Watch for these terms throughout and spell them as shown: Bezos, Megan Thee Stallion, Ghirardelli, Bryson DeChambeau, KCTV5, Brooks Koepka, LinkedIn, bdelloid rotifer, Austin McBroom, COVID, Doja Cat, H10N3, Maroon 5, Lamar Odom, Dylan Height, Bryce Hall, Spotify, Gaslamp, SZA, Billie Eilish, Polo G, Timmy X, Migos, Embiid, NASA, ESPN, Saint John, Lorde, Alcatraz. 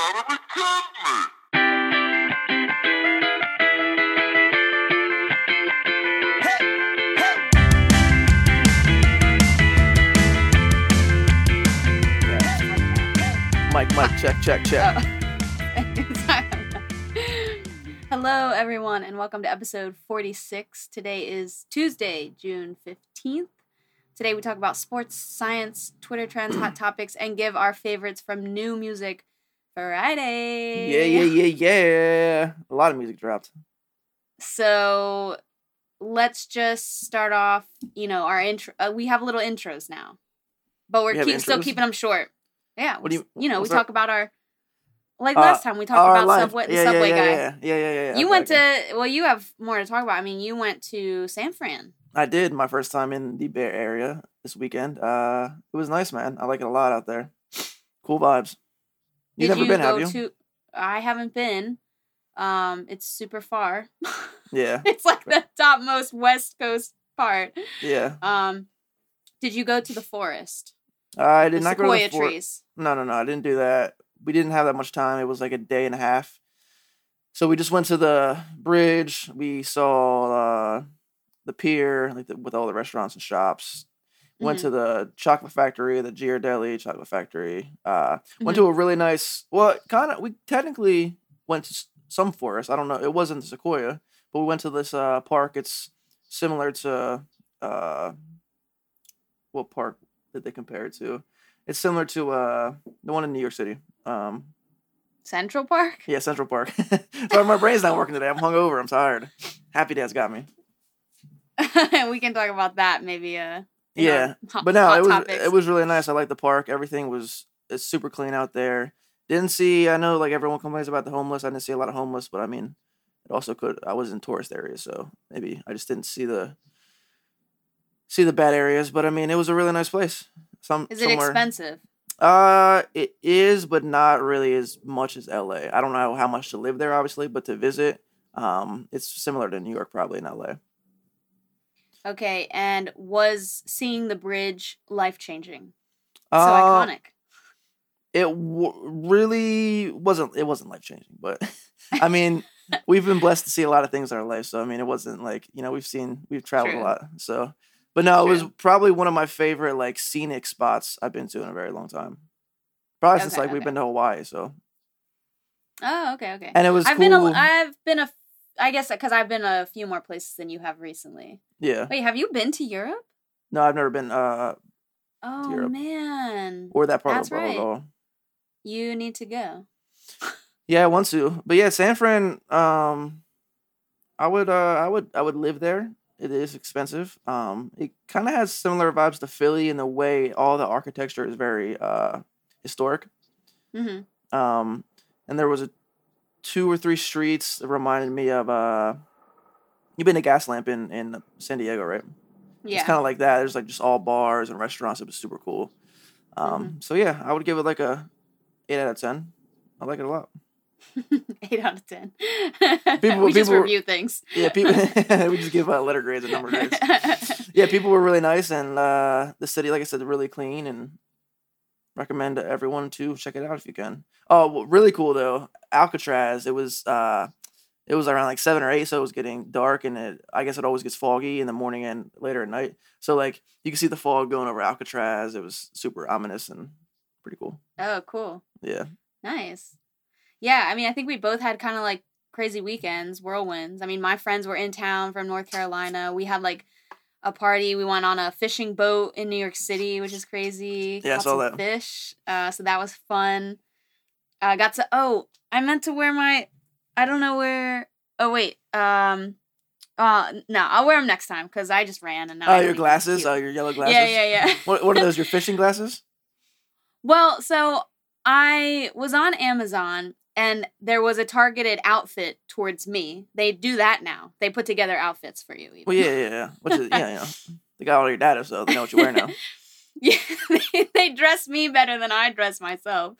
gotta be kidding me. Mike, check. Hello, everyone, and welcome to episode 46. Today is Tuesday, June 15th. Today we talk about sports, science, Twitter trends, hot topics, and give our favorites from New Music Friday. Yeah. A lot of music dropped. So let's just start off, our intro. We have little intros now, but we're still keeping them short. Yeah, we talk about our, like last time, we talked about life. Subway guy. Yeah. You have more to talk about. I mean, you went to San Fran. I did, my first time in the Bay Area this weekend. It was nice, man. I like it a lot out there. Cool vibes. Have you been? I haven't been. It's super far. Yeah. It's like the topmost West Coast part. Yeah. Did you go to the forest? I did not go to the trees. No, I didn't do that. We didn't have that much time. It was like a day and a half. So we just went to the bridge. We saw the pier with all the restaurants and shops. Mm-hmm. Went to the chocolate factory, the Ghirardelli chocolate factory. Went to a really nice, we technically went to some forest. I don't know. It wasn't the Sequoia, but we went to this park. It's similar to what park? That they compare it to. It's similar to the one in New York City. Central Park? Yeah, Central Park. Sorry, my brain's not working today. I'm hungover. I'm tired. Happy Dad's got me. We can talk about that maybe. It was really nice. I like the park. Everything it's super clean out there. I know like everyone complains about the homeless. I didn't see a lot of homeless, but I mean, I was in tourist areas, so maybe I just didn't see the bad areas, but I mean, it was a really nice place. Is it expensive? It is, but not really as much as LA. I don't know how much to live there, obviously, but to visit, it's similar to New York, probably in LA. Okay, and was seeing the bridge life-changing? So iconic. It really wasn't. It wasn't life-changing, but I mean, we've been blessed to see a lot of things in our life. So I mean, it wasn't like we've traveled a lot, so. But no, it was probably one of my favorite like scenic spots I've been to in a very long time. Probably since we've been to Hawaii, so. Oh, okay. And it was cool. I've been a few more places than you have recently. Yeah. Wait, have you been to Europe? No, I've never been to Europe. Oh, man. Or that part of the world at all. You need to go. Yeah, I want to. But yeah, San Fran, I would live there. It is expensive. It kind of has similar vibes to Philly in the way all the architecture is very historic. Mm-hmm. And there was two or three streets that reminded me of... you've been to Gaslamp in San Diego, right? Yeah. It's kind of like that. There's like just all bars and restaurants. It was super cool. So yeah, I would give it like a 8 out of 10. I like it a lot. 8 out of 10. People just review things. Yeah, people. We just give out letter grades and number grades. Yeah, people were really nice, and the city, like I said, really clean, and recommend to everyone to check it out if you can. Oh, well, really cool though. Alcatraz. It was around like 7 or 8, so it was getting dark, and I guess it always gets foggy in the morning and later at night. So like you can see the fog going over Alcatraz. It was super ominous and pretty cool. Oh, cool. Yeah. Nice. Yeah, I mean, I think we both had kind of like crazy weekends, whirlwinds. I mean, my friends were in town from North Carolina. We had like a party. We went on a fishing boat in New York City, which is crazy. Yeah, I saw that. Fish. So that was fun. I meant to wear my, I don't know where. Oh, wait. No, I'll wear them next time because I just ran. And now your glasses? Oh, your yellow glasses? Yeah. What are those, your fishing glasses? Well, so I was on Amazon. And there was a targeted outfit towards me. They do that now. They put together outfits for you. Even. Well, yeah. They got all your data, so they know what you wear now. Yeah, they dress me better than I dress myself.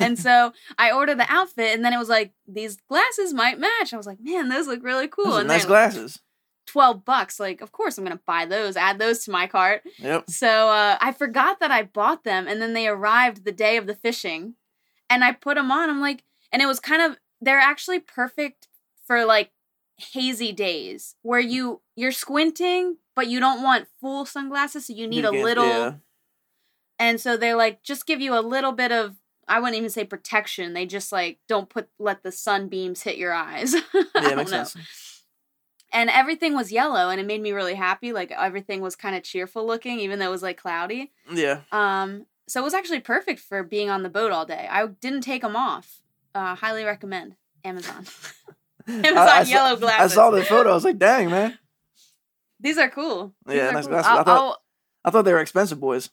And so I ordered the outfit, and then it was like, these glasses might match. I was like, man, those look really cool. Those are nice glasses. $12. Like, of course, I'm going to buy those, add those to my cart. Yep. So I forgot that I bought them, and then they arrived the day of the fishing. And I put them on. I'm like, and it was kind of, they're actually perfect for like hazy days where you're squinting, but you don't want full sunglasses. So you need a little. Yeah. And so they like just give you a little bit of, I wouldn't even say protection. They just like don't let the sunbeams hit your eyes. Yeah, makes sense. And everything was yellow, and it made me really happy. Like everything was kind of cheerful looking, even though it was like cloudy. Yeah. So it was actually perfect for being on the boat all day. I didn't take them off. Highly recommend Amazon. Amazon yellow glasses. I saw the photo. I was like, dang, man. These are cool. Yeah, cool. I thought they were expensive, boys.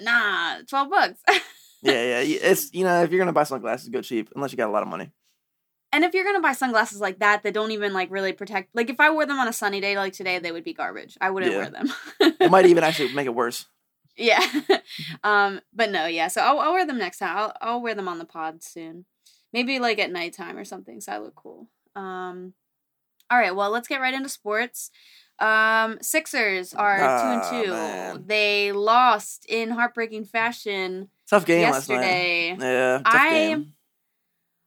Nah, $12. Yeah, yeah. It's, you know, if you're going to buy sunglasses, go cheap, unless you got a lot of money. And if you're going to buy sunglasses like that don't even, like, really protect... Like, if I wore them on a sunny day like today, they would be garbage. I wouldn't wear them. It might even actually make it worse. Yeah. But no, yeah. So I'll wear them next time. I'll wear them on the pod soon. Maybe, like, at nighttime or something, so I look cool. All right, well, let's get right into sports. Sixers are 2-2. Man. They lost in heartbreaking fashion. Tough game yesterday. Last night. Yeah, tough game.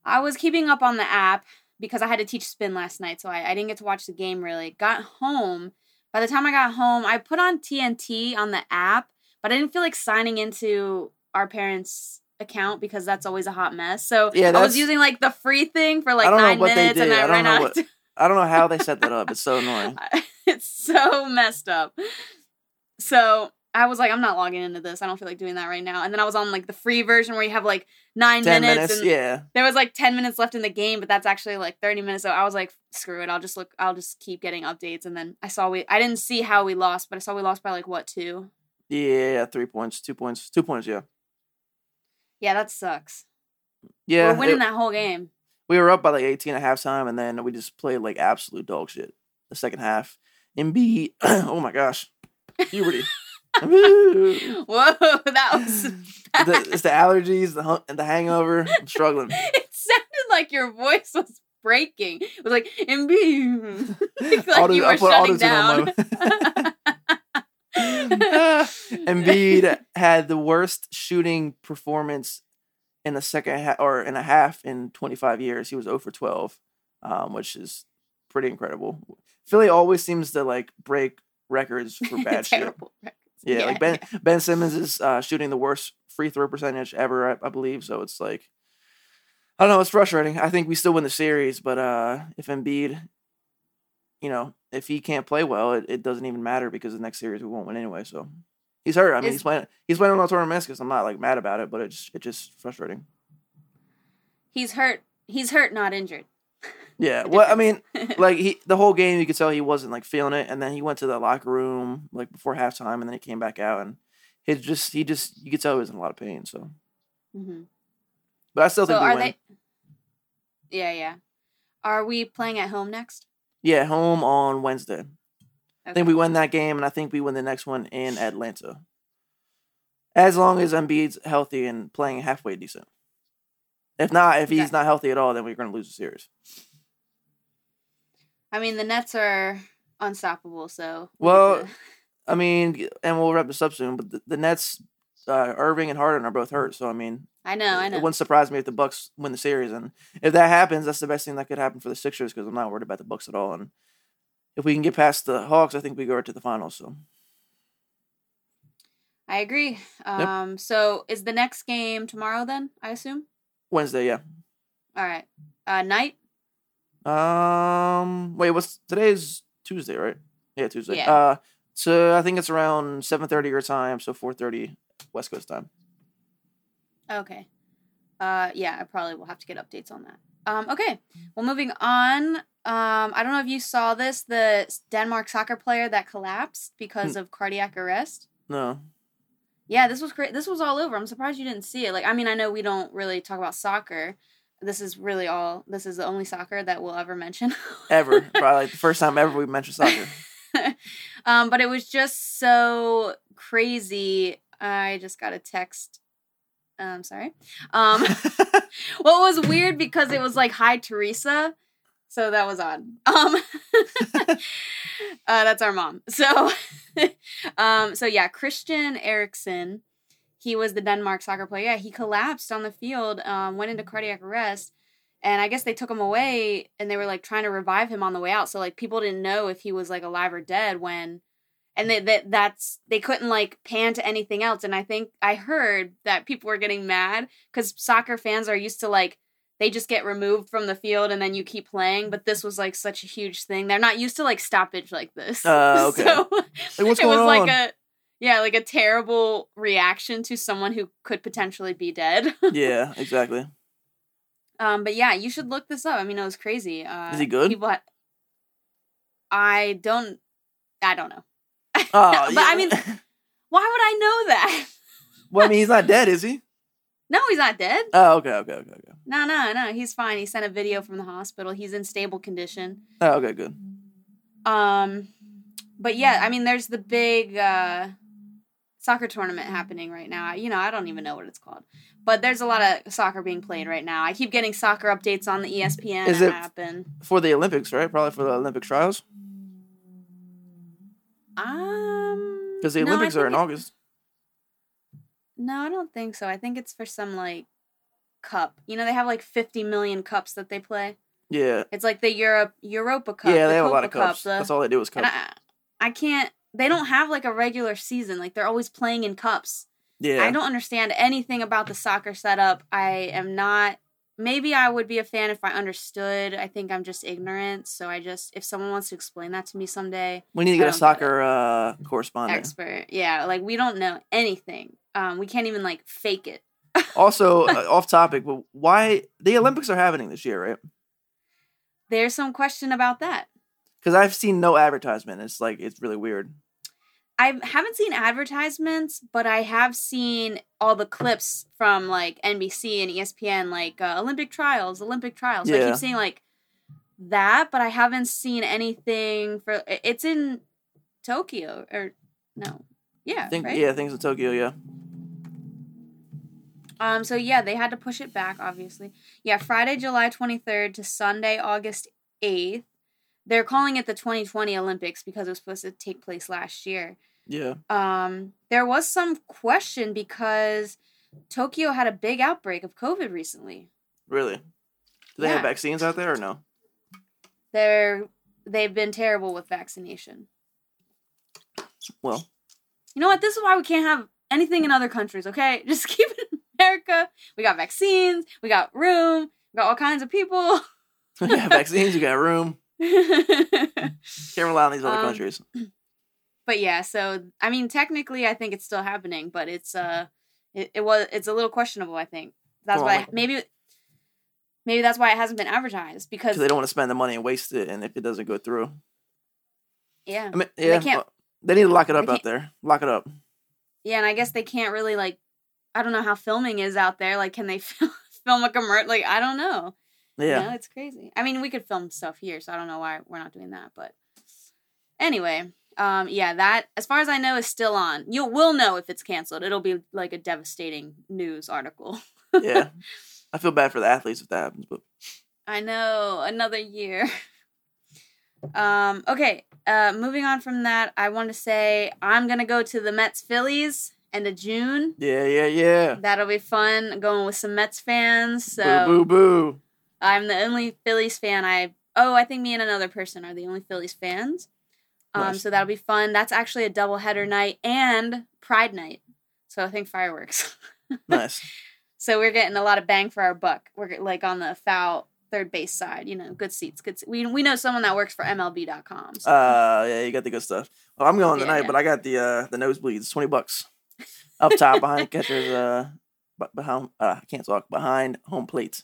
I was keeping up on the app because I had to teach spin last night, so I didn't get to watch the game really. Got home. By the time I got home, I put on TNT on the app, but I didn't feel like signing into our parents' account because that's always a hot mess. So yeah, I was using like the free thing for like 9 minutes, and I ran out. I don't know how they set that up. It's so annoying. It's so messed up. So I was like, I'm not logging into this. I don't feel like doing that right now. And then I was on like the free version where you have like 9 minutes. And yeah. There was like 10 minutes left in the game, but that's actually like 30 minutes. So I was like, screw it. I'll just keep getting updates. And then I didn't see how we lost, but I saw we lost by like what, 2? Yeah, 3 points, 2 points, 2 points. Yeah. Yeah, that sucks. Yeah. We're winning that whole game. We were up by like 18 at halftime, and then we just played like absolute dog shit the second half. Embiid, oh my gosh, puberty. Whoa, that was bad. It's the allergies, the hangover. I'm struggling. It sounded like your voice was breaking. It was like Embiid, like you were shutting down. Embiid had the worst shooting performance in the second half or in a half in 25 years. He was 0 for 12, which is pretty incredible. Philly always seems to like break records for bad shit. Records. Yeah, like Ben Simmons is shooting the worst free throw percentage ever, I believe. So it's like, I don't know, it's frustrating. I think we still win the series, but if Embiid, you know, if he can't play well, it doesn't even matter because the next series we won't win anyway. So. He's hurt. I mean, he's playing on all-tournament meniscus. I'm not like mad about it, but it's just frustrating. He's hurt, not injured. Yeah. Well, I mean, like the whole game, you could tell he wasn't like feeling it, and then he went to the locker room like before halftime, and then he came back out, and he just you could tell he was in a lot of pain. So, But I still think we win. Yeah, yeah. Are we playing at home next? Yeah, home on Wednesday. Okay. I think we win that game, and I think we win the next one in Atlanta. As long as Embiid's healthy and playing halfway decent. If not, he's not healthy at all, then we're going to lose the series. I mean, the Nets are unstoppable, so... Well, I mean, and we'll wrap this up soon, but the Nets, Irving and Harden are both hurt, so I mean... I know. It wouldn't surprise me if the Bucks win the series, and if that happens, that's the best thing that could happen for the Sixers, because I'm not worried about the Bucks at all, and... If we can get past the Hawks, I think we go right to the finals. So, I agree. Yep. So, is the next game tomorrow then, I assume? Wednesday, yeah. All right. Night? Wait, today's Tuesday, right? Yeah, Tuesday. Yeah. So, I think it's around 7:30 your time, so 4:30 West Coast time. Okay. Yeah, I probably will have to get updates on that. Okay. Well, moving on... I don't know if you saw this, the Denmark soccer player that collapsed because of cardiac arrest. No. Yeah, this was great. This was all over. I'm surprised you didn't see it. Like, I mean, I know we don't really talk about soccer. This is the only soccer that we'll ever mention. Ever. Probably the first time ever we've mentioned soccer. But it was just so crazy. I just got a text. I'm sorry. Well, it was weird because it was like, hi, Teresa. So that was odd. That's our mom. So yeah, Christian Eriksen, He was the Denmark soccer player. Yeah, he collapsed on the field, went into cardiac arrest, and I guess they took him away, and they were, like, trying to revive him on the way out. So, like, people didn't know if he was, like, alive or dead when... And they couldn't, like, pan to anything else. And I think I heard that people were getting mad because soccer fans are used to, like, they just get removed from the field and then you keep playing. But this was, like, such a huge thing. They're not used to, like, stoppage like this. Okay. So like, what's going on? It was like a terrible reaction to someone who could potentially be dead. Yeah, exactly. But yeah, you should look this up. I mean, it was crazy. Is he good? I don't know. But yeah. I mean, why would I know that? Well, I mean, he's not dead, is he? No, he's not dead. Oh, okay. No, he's fine. He sent a video from the hospital. He's in stable condition. Oh, okay, good. But yeah, I mean, there's the big soccer tournament happening right now. You know, I don't even know what it's called, but there's a lot of soccer being played right now. I keep getting soccer updates on the ESPN app. And for the Olympics, right? Probably for the Olympic trials. Because the Olympics are in August. No, I don't think so. I think it's for some, like, cup. You know, they have, like, 50 million cups that they play. Yeah. It's like the Europa Cup. Yeah, they have a lot of cups. That's all they do is cups. I can't... They don't have, like, a regular season. Like, they're always playing in cups. Yeah. I don't understand anything about the soccer setup. I am not... Maybe I would be a fan if I understood. I think I'm just ignorant. So if someone wants to explain that to me someday. We need to get a soccer correspondent. Expert. Yeah. Like, we don't know anything. We can't even, like, fake it. Also, off topic, but why the Olympics are happening this year, right? There's some question about that. Because I've seen no advertisement. It's, like, it's really weird. I haven't seen advertisements, but I have seen all the clips from, like, NBC and ESPN, like, Olympic trials. Yeah. So I keep seeing, like, that, but I haven't seen anything for... It's in Tokyo, or... No. Yeah, right? Yeah, things in Tokyo, yeah. So, yeah, they had to push it back, obviously. Yeah, Friday, July 23rd to Sunday, August 8th. They're calling it the 2020 Olympics because it was supposed to take place last year. Yeah. There was some question because Tokyo had a big outbreak of COVID recently. Really? Do they have vaccines out there or no? They've been terrible with vaccination. Well. You know what? This is why we can't have anything in other countries, okay? Just keep it in America. We got vaccines. We got room. We got all kinds of people. We got vaccines. We got room. Can't rely on these other countries. But yeah, so I mean, technically, I think it's still happening, but it's a little questionable. I think that's why maybe that's why it hasn't been advertised because they don't want to spend the money and waste it, and if it doesn't go through, yeah, I mean, yeah, they need to lock it up out there. Lock it up. Yeah, and I guess they can't really like. I don't know how filming is out there. Like, can they film a commercial? Like, I don't know. Yeah, you know, it's crazy. I mean, we could film stuff here, so I don't know why we're not doing that. But anyway, yeah, that, as far as I know, is still on. You will know if it's canceled. It'll be like a devastating news article. Yeah, I feel bad for the athletes if that happens. But I know, another year. Okay, moving on from that, I want to say I'm gonna go to the Mets Phillies end of June. Yeah. That'll be fun. Going with some Mets fans. So boo. I'm the only Phillies fan. I think me and another person are the only Phillies fans. Nice. So that'll be fun. That's actually a doubleheader night and Pride night. So I think fireworks. Nice. So we're getting a lot of bang for our buck. We're like on the foul third base side, you know, good seats. We know someone that works for MLB.com. So. Yeah, you got the good stuff. Well, I'm going tonight, but I got the nosebleeds, $20 up top behind catchers. I can't talk behind home plates.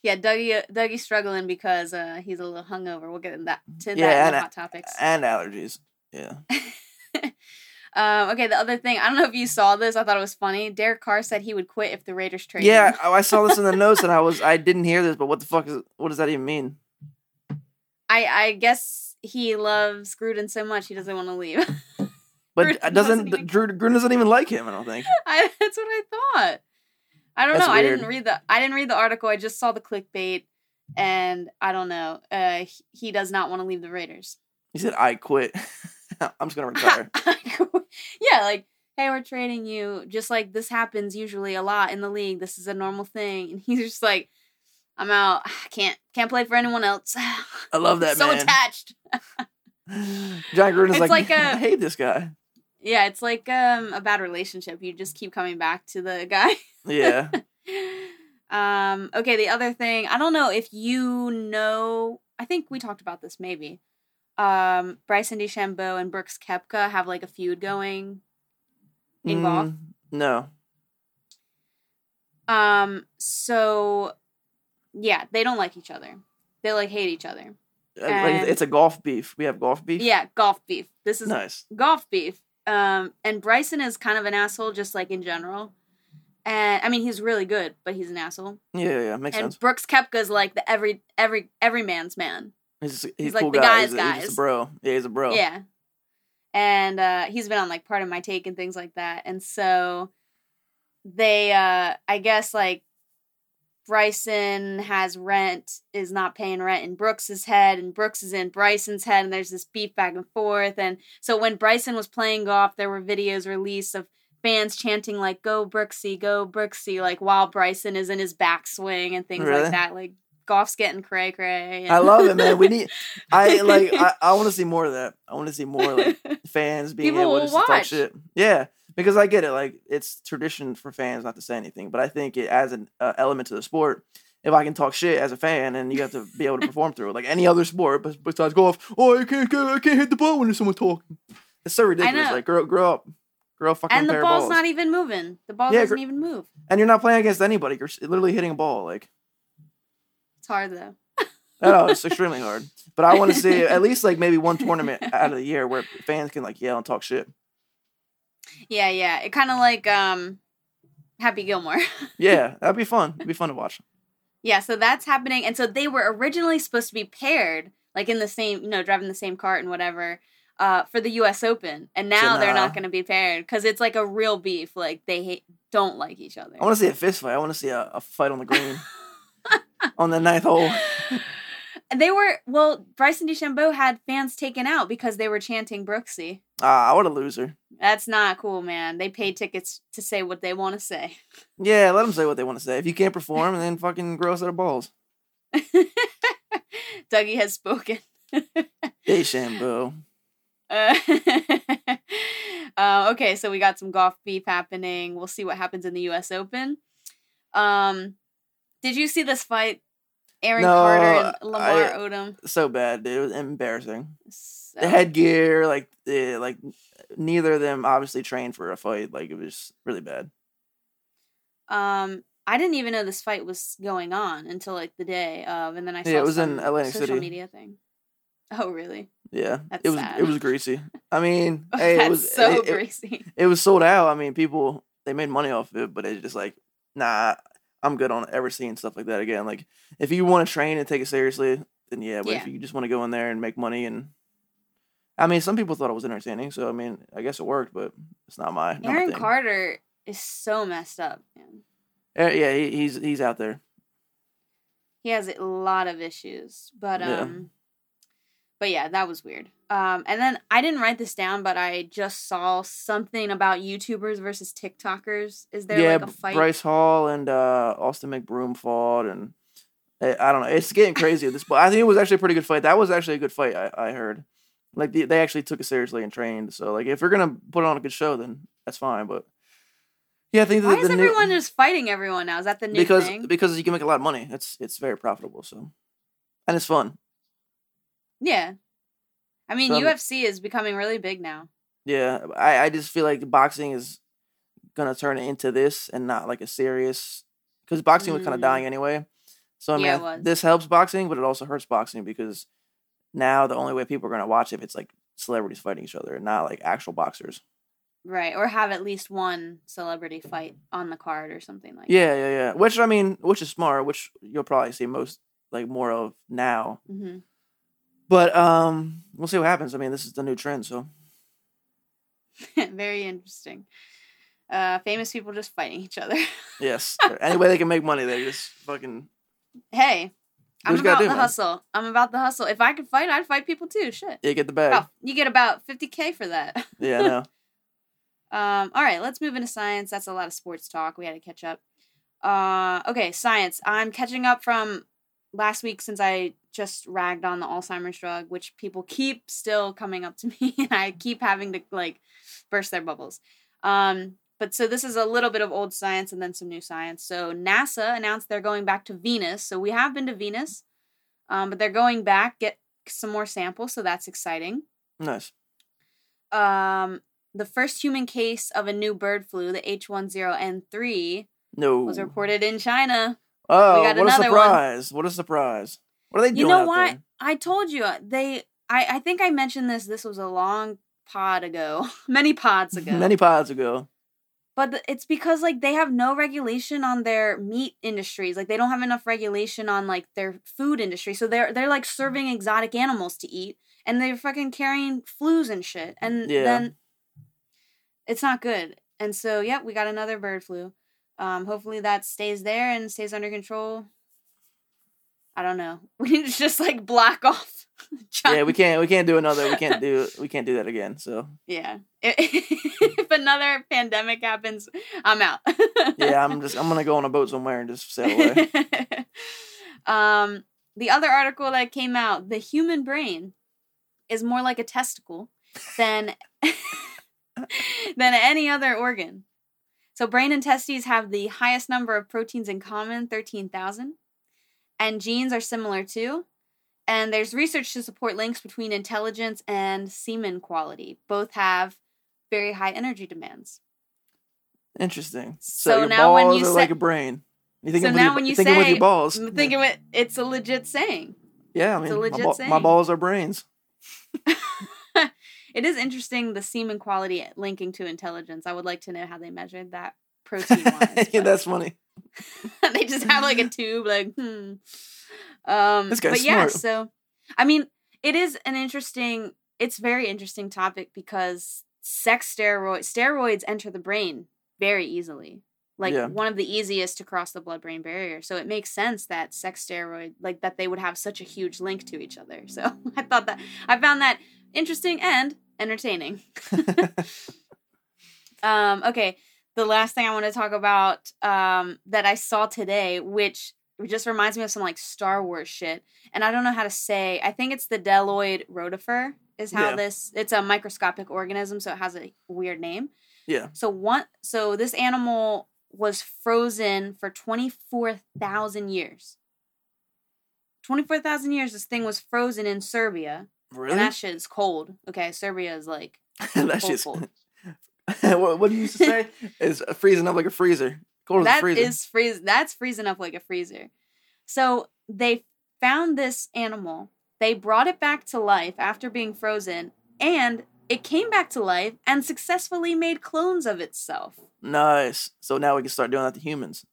Yeah, Dougie's struggling because he's a little hungover. We'll get into that in hot topics. And allergies. Yeah. Okay, the other thing, I don't know if you saw this. I thought it was funny. Derek Carr said he would quit if the Raiders traded him. Yeah, I saw this in the notes, and I didn't hear this, but what does that even mean? I guess he loves Gruden so much he doesn't want to leave. But Gruden doesn't even like him, I don't think. That's what I thought. I don't know. Weird. I didn't read the article. I just saw the clickbait, and I don't know. He does not want to leave the Raiders. He said, "I quit. I'm just gonna retire." Yeah, like hey, we're trading you. Just like this happens usually a lot in the league. This is a normal thing. And he's just like, I'm out. Can't play for anyone else. I love that. So man. So attached. Jack Gruden is like I hate this guy. Yeah, it's like a bad relationship. You just keep coming back to the guy. Yeah. Okay, the other thing, I don't know if you know, I think we talked about this maybe. Bryson DeChambeau and Brooks Koepka have like a feud going in golf. No. So yeah, they don't like each other. They like hate each other. Like, it's a golf beef. We have golf beef? Yeah, golf beef. This is nice. Golf beef. And Bryson is kind of an asshole just like in general. And I mean, he's really good, but he's an asshole. Yeah, makes sense. And Brooks Koepka's like the every man's man. He's like cool the guy. He's just a bro. Yeah, he's a bro. Yeah. And he's been on like Part of My Take and things like that. And so they, I guess like Bryson is not paying rent in Brooks's head, and Brooks is in Bryson's head, and there's this beef back and forth. And so when Bryson was playing golf, there were videos released of fans chanting like go Brooksy," like while Bryson is in his backswing and things like that. Like golf's getting cray cray. And... I love it, man. I want to see more of that. I want to see more like fans being able to talk shit. Yeah, because I get it. Like it's tradition for fans not to say anything, but I think it adds an element to the sport. If I can talk shit as a fan, and you have to be able to perform through it, like any other sport, but besides golf, I can't hit the ball when there's someone talking. It's so ridiculous. Like grow up. Girl, fucking and the ball's balls. Not even moving. The ball doesn't even move. And you're not playing against anybody. You're literally hitting a ball. Like it's hard though. No, it's extremely hard. But I want to see at least like maybe one tournament out of the year where fans can like yell and talk shit. Yeah. It kind of like Happy Gilmore. Yeah, that'd be fun. It'd be fun to watch. Yeah, so that's happening, and so they were originally supposed to be paired, like in the same, driving the same cart and whatever. For the U.S. Open, and now they're not going to be paired because it's like a real beef. Like they don't like each other. I want to see a fist fight. I want to see a fight on the green on the ninth hole. Bryson DeChambeau had fans taken out because they were chanting Brooksy. What a loser. That's not cool, man. They paid tickets to say what they want to say. Yeah, let them say what they want to say. If you can't perform, then fucking grow us out of balls. Dougie has spoken. DeChambeau. Okay, so we got some golf beef happening. We'll see what happens in the U.S. Open. Did you see this fight? Aaron Carter and Lamar Odom. So bad, dude. It was embarrassing. So the headgear, like neither of them obviously trained for a fight. Like it was really bad. I didn't even know this fight was going on until like the day of, and then I saw it was in Atlantic City. Social media thing. Oh, really? Yeah. That's sad. It was greasy. I mean, hey, it was so greasy. It was sold out. I mean, people, they made money off of it, but it's just like, nah, I'm good on ever seeing stuff like that again. Like, if you want to train and take it seriously, then yeah, but if you just want to go in there and make money and, I mean, some people thought it was entertaining, so I mean, I guess it worked, but it's not my thing. Aaron Carter is so messed up, man. Yeah, he's out there. He has a lot of issues, but, But yeah, that was weird. And then I didn't write this down, but I just saw something about YouTubers versus TikTokers. Is there like a fight? Bryce Hall and Austin McBroom fought, and I don't know. It's getting crazy at this point. I think it was actually a pretty good fight. That was actually a good fight. I heard, like they actually took it seriously and trained. So like, if we're gonna put on a good show, then that's fine. But yeah, I think why is everyone just fighting everyone now? Is that the new thing? Because you can make a lot of money. It's very profitable. So, and it's fun. Yeah. I mean, UFC is becoming really big now. Yeah. I just feel like boxing is going to turn into this and not like a serious... Because boxing was kind of dying anyway. So, I mean, this helps boxing, but it also hurts boxing because now the only way people are going to watch it is like celebrities fighting each other and not like actual boxers. Right. Or have at least one celebrity fight on the card or something like that. Yeah. Which is smart, which you'll probably see more of now. Mm-hmm. But we'll see what happens. I mean, this is the new trend, so. Very interesting. Famous people just fighting each other. Yes. Any way they can make money, they just fucking... Hey, I'm about the hustle. I'm about the hustle. If I could fight, I'd fight people too. Shit. Yeah, get the bag. Oh, you get about $50,000 for that. Yeah, I know. All right, let's move into science. That's a lot of sports talk. We had to catch up. Okay, science. I'm catching up from last week since I just ragged on the Alzheimer's drug, which people keep still coming up to me, and I keep having to, like, burst their bubbles. But so this is a little bit of old science and then some new science. So NASA announced they're going back to Venus. So we have been to Venus, but they're going back, get some more samples. So that's exciting. Nice. The first human case of a new bird flu, the H10N3, was reported in China. Oh, what a surprise. What a surprise. What are they doing? You know what? There? I told you. I think I mentioned this. This was a long pod ago. Many pods ago. Many pods ago. But it's because, like, they have no regulation on their meat industries. Like, they don't have enough regulation on, like, their food industry. So they're like, serving exotic animals to eat. And they're fucking carrying flus and shit. And then it's not good. And so, yeah, we got another bird flu. Hopefully that stays there and stays under control. I don't know. We need to just, like, block off. China. Yeah, we can't do that again. So yeah, if another pandemic happens, I'm out. Yeah, I'm gonna go on a boat somewhere and just sail away. The other article that came out, the human brain is more like a testicle than any other organ. So brain and testes have the highest number of proteins in common, 13,000, and genes are similar too. And there's research to support links between intelligence and semen quality. Both have very high energy demands. Interesting. So your now balls when you are like a brain. You think so now your, when you thinking say, with your balls. I'm thinking with, it's a legit saying. Yeah, I mean, my balls are brains. It is interesting, the semen quality linking to intelligence. I would like to know how they measured that protein-wise. Yeah, that's funny. They just have like a tube, like, this guy's smart. Yeah, so, I mean, it is it's very interesting topic because steroids enter the brain very easily. Like, one of the easiest to cross the blood-brain barrier. So it makes sense that sex steroid, like, that they would have such a huge link to each other. So I found that interesting and entertaining. Okay, the last thing I want to talk about that I saw today, which just reminds me of some, like, Star Wars shit. And I don't know how to say. I think it's the bdelloid rotifer is how this... It's a microscopic organism, so it has a weird name. Yeah. So this animal was frozen for 24,000 years. 24,000 years, this thing was frozen in Serbia. Really? And that shit is cold. Okay, Serbia is, like, that shit's cold. What do you used to say? It's freezing up like a freezer. Cold as a freezer. That's freezing up like a freezer. So they found this animal. They brought it back to life after being frozen, and it came back to life and successfully made clones of itself. Nice. So now we can start doing that to humans.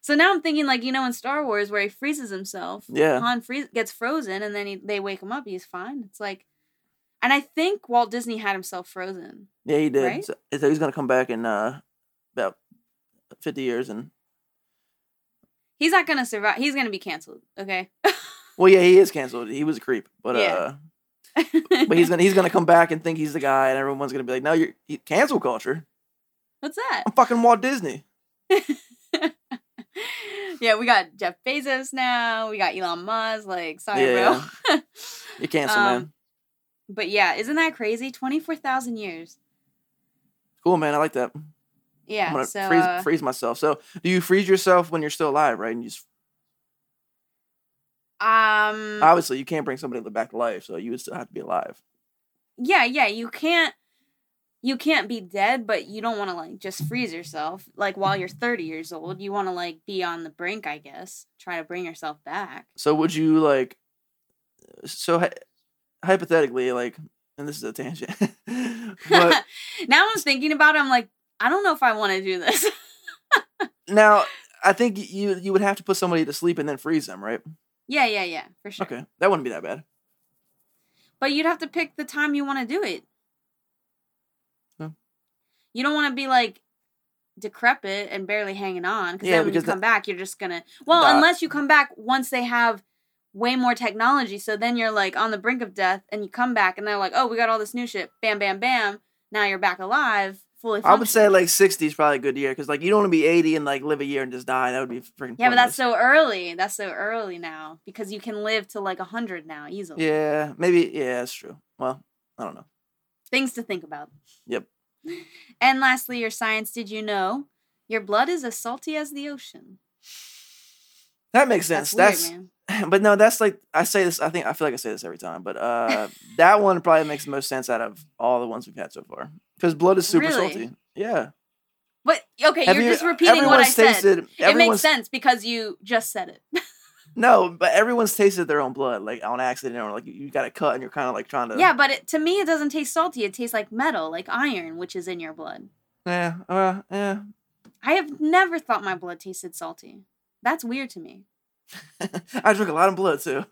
So now I'm thinking, like, you know, in Star Wars where he freezes himself. Yeah. Han gets frozen, and then they wake him up. He's fine. It's like... And I think Walt Disney had himself frozen. Yeah, he did. Right? So he's going to come back in about 50 years. And he's not going to survive. He's going to be canceled, okay? Well, yeah, he is canceled. He was a creep. But but he's gonna come back and think he's the guy, and everyone's going to be like, no, you're cancel culture. What's that? I'm fucking Walt Disney. Yeah, we got Jeff Bezos now. We got Elon Musk. Like, sorry, bro. You're canceled, man. But yeah, isn't that crazy? 24,000 years. Cool, man. I like that. Yeah. I'm gonna freeze myself. So, do you freeze yourself when you're still alive, right? And you just... Obviously, you can't bring somebody back to life, so you would still have to be alive. Yeah. You can't be dead, but you don't want to, like, just freeze yourself. Like, while you're 30 years old, you want to, like, be on the brink, I guess. Try to bring yourself back. So, would you, like... So... Hypothetically, like, and this is a tangent. But now I'm thinking about it, I'm like, I don't know if I want to do this. Now, I think you would have to put somebody to sleep and then freeze them, right? Yeah, for sure. Okay, that wouldn't be that bad. But you'd have to pick the time you want to do it. No. You don't want to be, like, decrepit and barely hanging on, because when you come back, you're just gonna... Well, unless you come back once they have... way more technology, so then you're, like, on the brink of death, and you come back, and they're like, oh, we got all this new shit, bam, bam, bam, now you're back alive, fully functioning. I would say like 60 is probably a good year because like you don't want to be 80 and like live a year and just die. That would be freaking pointless. But that's so early. That's so early now because you can live to like 100 now easily. Yeah, maybe. Yeah, that's true. Well, I don't know. Things to think about. Yep. And lastly, your science. Did you know your blood is as salty as the ocean? That makes sense. That's weird, man. But no, that's like I say this. I feel like I say this every time, but that one probably makes the most sense out of all the ones we've had so far because blood is super salty. Yeah. But okay, you're just repeating what I said. It makes sense because you just said it. No, but everyone's tasted their own blood, like on accident, or like you got a cut and you're kind of like trying to. Yeah, but to me, it doesn't taste salty. It tastes like metal, like iron, which is in your blood. Yeah. Yeah. I have never thought my blood tasted salty. That's weird to me. I drink a lot of blood too.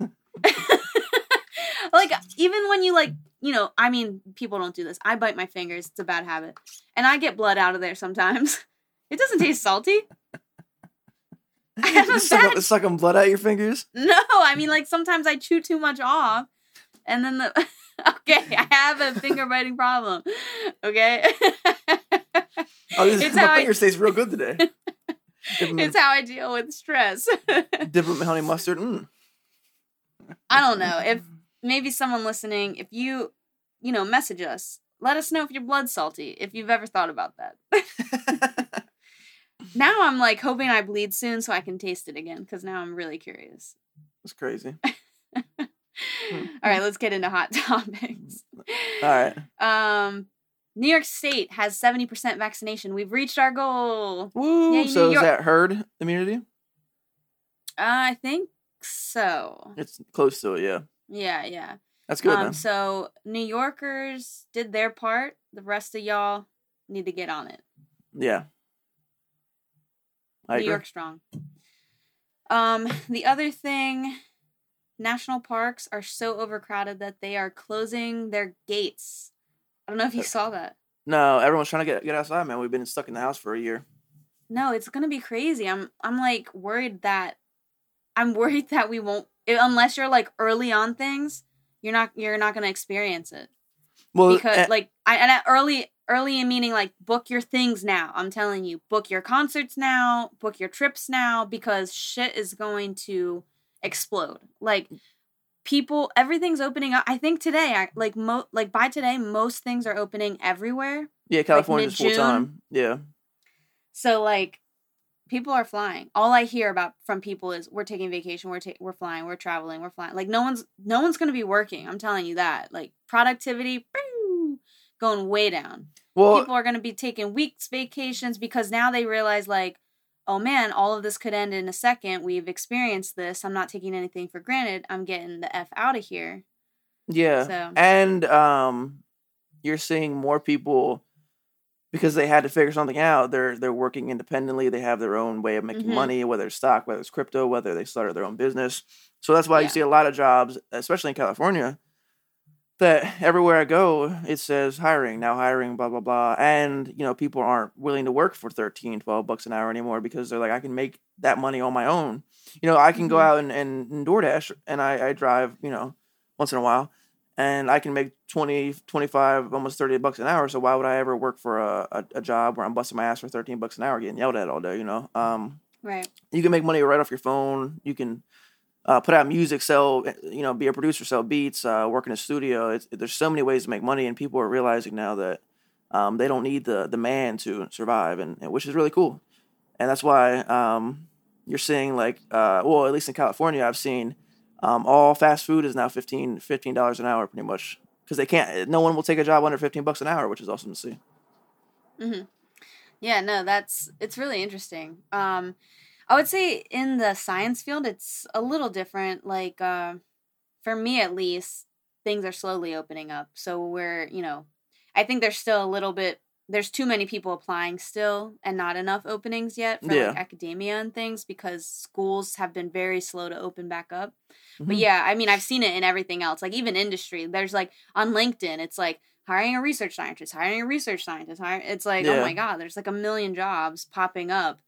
Like even when you like, you know, I mean, people don't do this. I bite my fingers. It's a bad habit, and I get blood out of there sometimes. It doesn't taste salty. I have a sucking blood out of your fingers? No, I mean like sometimes I chew too much off, and then I have a finger biting problem. Okay. Oh, my fingers taste real good today. It's how I deal with stress. Dip it in honey mustard. I don't know if maybe someone listening, if you know, message us, let us know if your blood's salty. If you've ever thought about that. Now I'm like hoping I bleed soon so I can taste it again because now I'm really curious. That's crazy. All right, let's get into hot topics. All right. New York State has 70% vaccination. We've reached our goal. Woo! Yay, so is that herd immunity? I think so. It's close to it, yeah. Yeah. That's good, man. So New Yorkers did their part. The rest of y'all need to get on it. Yeah. New York strong. The other thing, national parks are so overcrowded that they are closing their gates. I don't know if you saw that. No, everyone's trying to get outside, man. We've been stuck in the house for a year. No, it's gonna be crazy. I'm like worried that we won't, unless you're like early on things, you're not gonna experience it. Well, because early meaning like book your things now. I'm telling you, book your concerts now, book your trips now, because shit is going to explode. Like people, everything's opening up. I think today, by today, most things are opening everywhere. Yeah, California's full time. Yeah. So like, people are flying. All I hear about from people is we're taking vacation, we're flying, we're traveling, we're flying. Like no one's gonna be working. I'm telling you that. Like productivity. Going way down. Well, people are going to be taking weeks vacations because now they realize like, oh man, all of this could end in a second. We've experienced this. I'm not taking anything for granted. I'm getting the F out of here. Yeah. So. And you're seeing more people because they had to figure something out. They're working independently. They have their own way of making money, whether it's stock, whether it's crypto, whether they started their own business. So that's why you see a lot of jobs, especially in California, that everywhere I go, it says hiring, blah, blah, blah. And, you know, people aren't willing to work for $13, $12 bucks an hour anymore because they're like, I can make that money on my own. You know, I can go out and DoorDash and I drive, you know, once in a while and I can make 20, 25, almost 30 bucks an hour. So why would I ever work for a job where I'm busting my ass for 13 bucks an hour getting yelled at all day, you know? Right. You can make money right off your phone. You can... put out music, sell, you know, be a producer, sell beats, work in a studio. There's so many ways to make money, and people are realizing now that they don't need the man to survive, and which is really cool. And that's why you're seeing like, well, at least in California, I've seen all fast food is now $15 an hour, pretty much, because they can't. No one will take a job under $15 an hour, which is awesome to see. Mm-hmm. Yeah, no, it's really interesting. I would say in the science field, it's a little different. Like, for me at least, things are slowly opening up. So we're, you know, I think there's still a little bit, there's too many people applying still and not enough openings yet for like academia and things because schools have been very slow to open back up. Mm-hmm. But yeah, I mean, I've seen it in everything else. Like even industry, there's like on LinkedIn, it's like hiring a research scientist. It's like, oh my God, there's like a million jobs popping up.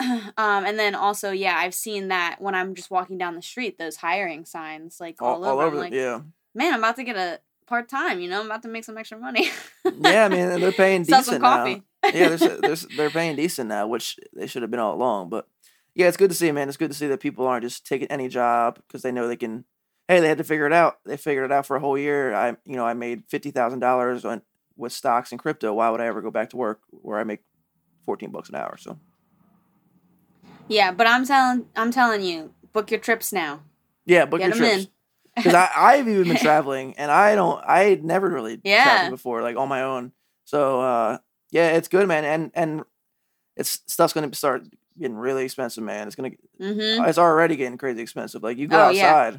And then also, yeah, I've seen that when I'm just walking down the street, those hiring signs, like all over. Like, man, I'm about to get a part-time, you know, I'm about to make some extra money. Yeah, man, they're paying decent some coffee. Now. Yeah, they're paying decent now, which they should have been all along. But yeah, it's good to see, man. It's good to see that people aren't just taking any job because they know they can. Hey, they had to figure it out. They figured it out for a whole year. I made $50,000 with stocks and crypto. Why would I ever go back to work where I make $14 an hour? So. Yeah, but I'm telling you, book your trips now. Yeah, book your trips. Because I've even been traveling, and I never really traveled before, like on my own. So it's good, man. And it's stuff's gonna start getting really expensive, man. It's already getting crazy expensive. like you go outside. Yeah.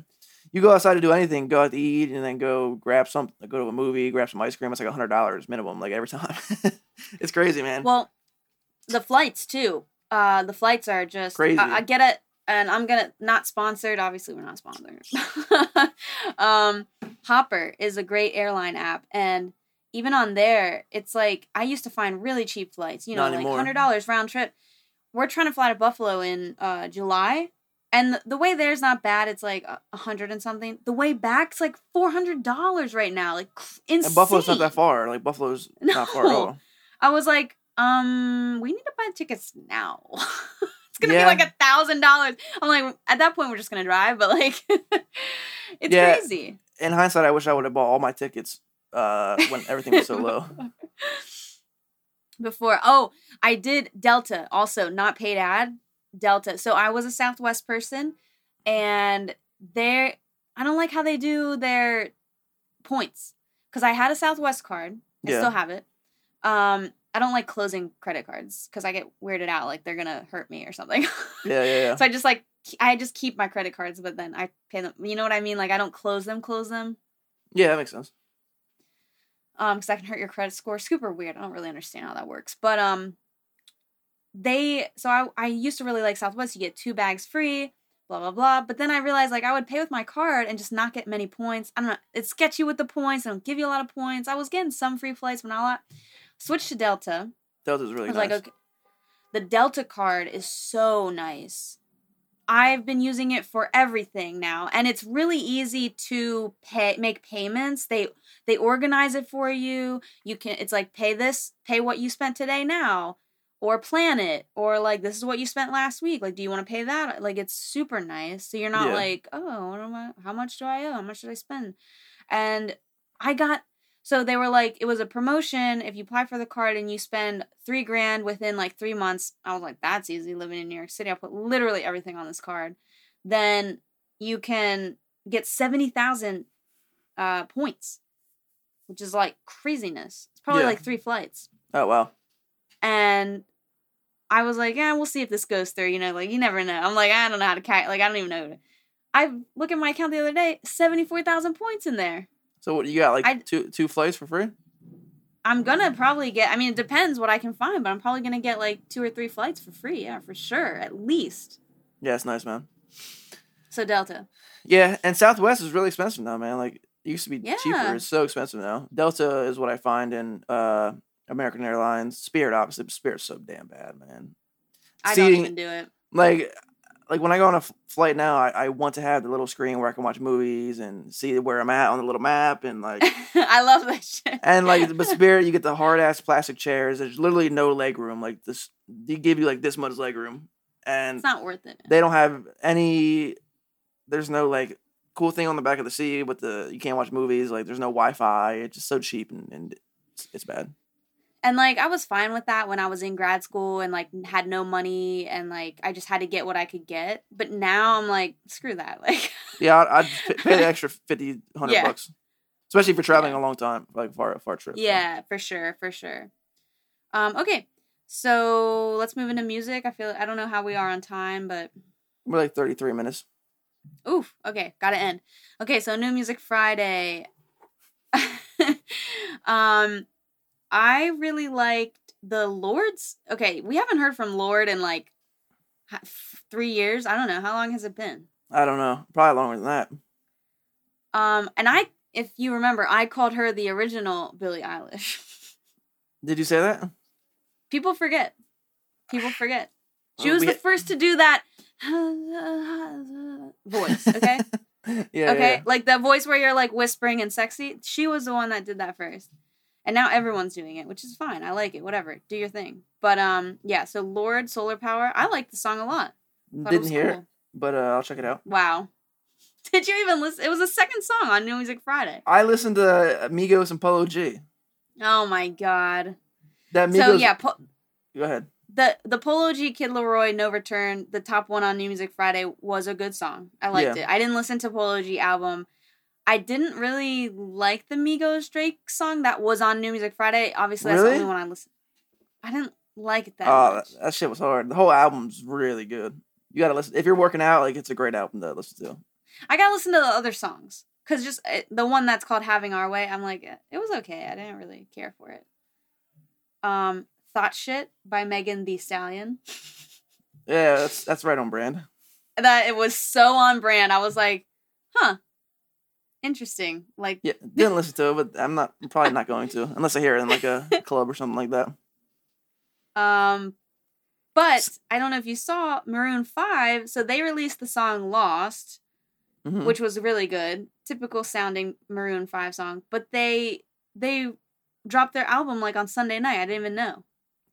You go outside to do anything, go out to eat, and then go to a movie, grab some ice cream. It's like $100 minimum, like every time. It's crazy, man. Well, the flights too. The flights are just crazy. I get it, and I'm gonna not sponsored. Obviously, we're not sponsored. Hopper is a great airline app, and even on there, it's like I used to find really cheap flights. You know, like $100 round trip. We're trying to fly to Buffalo in July. And the way there's not bad. It's like $100 and something. The way back's like $400 right now. Like insane. And Buffalo's not that far. Like Buffalo's not far at all. I was like, we need to buy tickets now. It's gonna be like $1,000. I'm like, at that point we're just gonna drive. But like, it's crazy. In hindsight, I wish I would have bought all my tickets when everything was so low. Before, I did Delta also, not paid ad. Delta. So I was a Southwest person, and I don't like how they do their points because I had a Southwest card. I still have it. I don't like closing credit cards because I get weirded out, like they're gonna hurt me or something. Yeah. So I just I just keep my credit cards, but then I pay them. You know what I mean? Like I don't close them. Yeah, that makes sense. Because I can hurt your credit score. Super weird. I don't really understand how that works, but I used to really like Southwest. You get 2 bags free, blah, blah, blah. But then I realized, like, I would pay with my card and just not get many points. I don't know. It's sketchy with the points. They don't give you a lot of points. I was getting some free flights, but not a lot. Switched to Delta. Delta's really nice. Like, okay, the Delta card is so nice. I've been using it for everything now. And it's really easy to make payments. They organize it for you. You can. It's like, pay what you spent today now. Or plan it, or like this is what you spent last week. Like, do you want to pay that? Like, it's super nice. So you're not like, oh, what am I? How much do I owe? How much should I spend? And so they were like, it was a promotion. If you apply for the card and you spend $3,000 within like 3 months, I was like, that's easy. Living in New York City, I'll put literally everything on this card. Then you can get 70,000 points, which is like craziness. It's probably like 3 flights. Oh wow. And I was like, yeah, we'll see if this goes through. You know, like, you never know. I'm like, I don't know how to calculate. Like, I don't even know. I looked at my account the other day, 74,000 points in there. So what, you got, like, two flights for free? I'm going to probably get, I mean, it depends what I can find, but I'm probably going to get, like, 2 or 3 flights for free. Yeah, for sure, at least. Yeah, it's nice, man. So Delta. Yeah, and Southwest is really expensive now, man. Like, it used to be cheaper. It's so expensive now. Delta is what I find in... American Airlines, Spirit, obviously, but Spirit's so damn bad, man. I don't even do it. Like when I go on a flight now, I want to have the little screen where I can watch movies and see where I'm at on the little map and like. I love that shit. And like, but Spirit, you get the hard ass plastic chairs. There's literally no leg room. Like this, they give you like this much leg room, and it's not worth it. They don't have any. There's no like cool thing on the back of the seat with the you can't watch movies. Like there's no Wi-Fi. It's just so cheap and it's bad. And, like, I was fine with that when I was in grad school and, like, had no money and, like, I just had to get what I could get. But now I'm like, screw that. Like, yeah, I'd pay the extra $50, $100 bucks, especially for traveling a long time, like, far trip. Yeah, so. For sure. Okay, so let's move into music. I don't know how we are on time, but. We're like 33 minutes. Oof, okay, gotta end. Okay, so New Music Friday. I really liked the Lorde's. Okay, we haven't heard from Lorde in like 3 years. I don't know. How long has it been? I don't know. Probably longer than that. And if you remember, I called her the original Billie Eilish. Did you say that? People forget. She was the first to do that voice, okay? Yeah. Okay? Yeah. Like, that voice where you're, like, whispering and sexy, she was the one that did that first. And now everyone's doing it, which is fine. I like it. Whatever. Do your thing. But, yeah. So, Lorde, Solar Power. I liked the song a lot. Didn't hear it, but I'll check it out. Wow. Did you even listen? It was the second song on New Music Friday. I listened to Migos and Polo G. Oh, my God. That Migos... So, yeah. Go ahead. The Polo G, Kid Laroi, No Return, the top one on New Music Friday, was a good song. I liked it. I didn't listen to Polo G album. I didn't really like the Migos Drake song that was on New Music Friday. Obviously, that's the only one I listened to. I didn't like it that much. That shit was hard. The whole album's really good. You gotta listen. If you're working out, like, it's a great album to listen to. I gotta listen to the other songs. Because just the one that's called Having Our Way, I'm like, it was okay. I didn't really care for it. Thought Shit by Megan Thee Stallion. Yeah, that's right on brand. That it was so on brand. I was like, huh. Interesting. Like, yeah, didn't listen to it, but I'm probably not going to, unless I hear it in like a club or something like that. But I don't know if you saw Maroon 5, so they released the song Lost, which was really good. Typical sounding Maroon 5 song, but they dropped their album like on Sunday night. I didn't even know.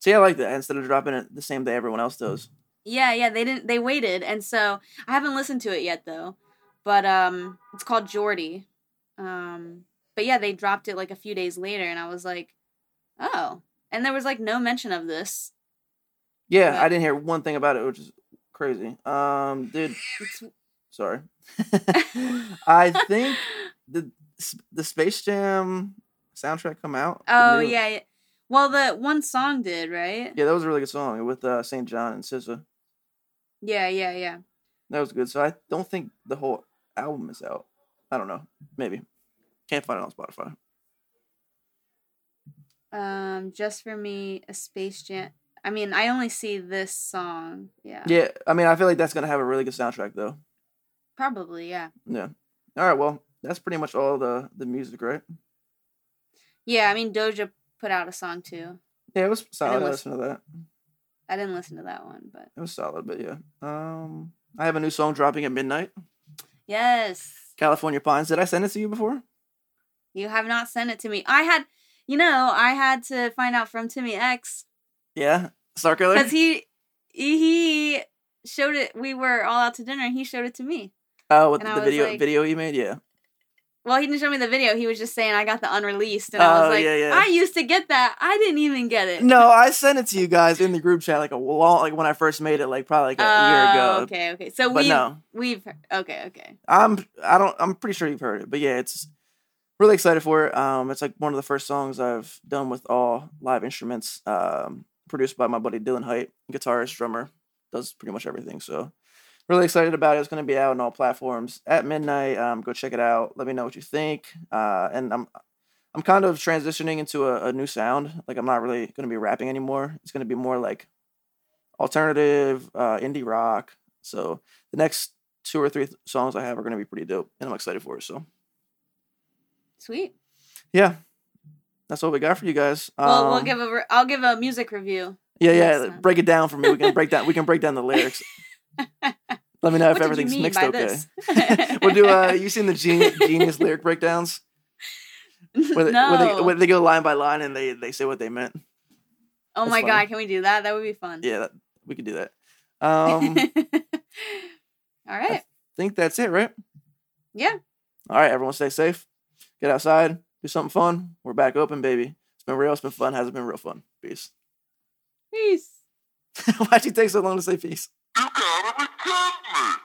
See, I like that instead of dropping it the same day everyone else does. Yeah, they waited, and so I haven't listened to it yet though. But it's called Geordie. But yeah, they dropped it like a few days later, and I was like, oh. And there was like no mention of this. Yeah, but I didn't hear one thing about it, which is crazy. Dude, sorry. I think the Space Jam soundtrack come out? Oh, yeah. Well, the one song did, right? Yeah, that was a really good song with Saint John and SZA. Yeah. That was good. So I don't think the whole album is out. I don't know. Maybe. Can't find it on Spotify. Just for me, a Space Jam. I mean, I only see this song. Yeah. Yeah. I mean, I feel like that's going to have a really good soundtrack, though. Probably, yeah. Yeah. All right. Well, that's pretty much all the music, right? Yeah. I mean, Doja put out a song, too. Yeah, it was solid. I listened to that. I didn't listen to that one, but... It was solid, but yeah. I have a new song dropping at midnight. Yes. California Pines. Did I send it to you before? You have not sent it to me. I had to find out from Timmy X. Yeah? Star Killer? Because he showed it. We were all out to dinner and he showed it to me. Oh, with the video he made? Yeah. Well, he didn't show me the video. He was just saying, I got the unreleased. And I was like, yeah. I used to get that. I didn't even get it. No, I sent it to you guys in the group chat like when I first made it, like probably like a year ago. Okay. So we've I'm pretty sure you've heard it. But yeah, it's really excited for it. It's like one of the first songs I've done with all live instruments, produced by my buddy Dylan Height, guitarist, drummer, does pretty much everything. So really excited about it. It's going to be out on all platforms at midnight. Go check it out. Let me know what you think. And I'm kind of transitioning into a new sound. Like, I'm not really going to be rapping anymore. It's going to be more like alternative, indie rock. So the next 2 or 3 songs I have are going to be pretty dope, and I'm excited for it. So sweet. Yeah, that's all we got for you guys. Well, we'll give I'll give a music review. Yeah. Break it down for me. We can break down the lyrics. Let me know if everything's mixed okay. We'll do you seen the Genius lyric breakdowns? Where they go line by line and they say what they meant. Oh, that's my funny. God, can we do that? That would be fun. Yeah, we could do that. All right. I think that's it, right? Yeah. All right, everyone stay safe. Get outside. Do something fun. We're back open, baby. It's been real. It's been fun. Hasn't been real fun. Peace. Peace. Why'd you take so long to say peace? You got it with me.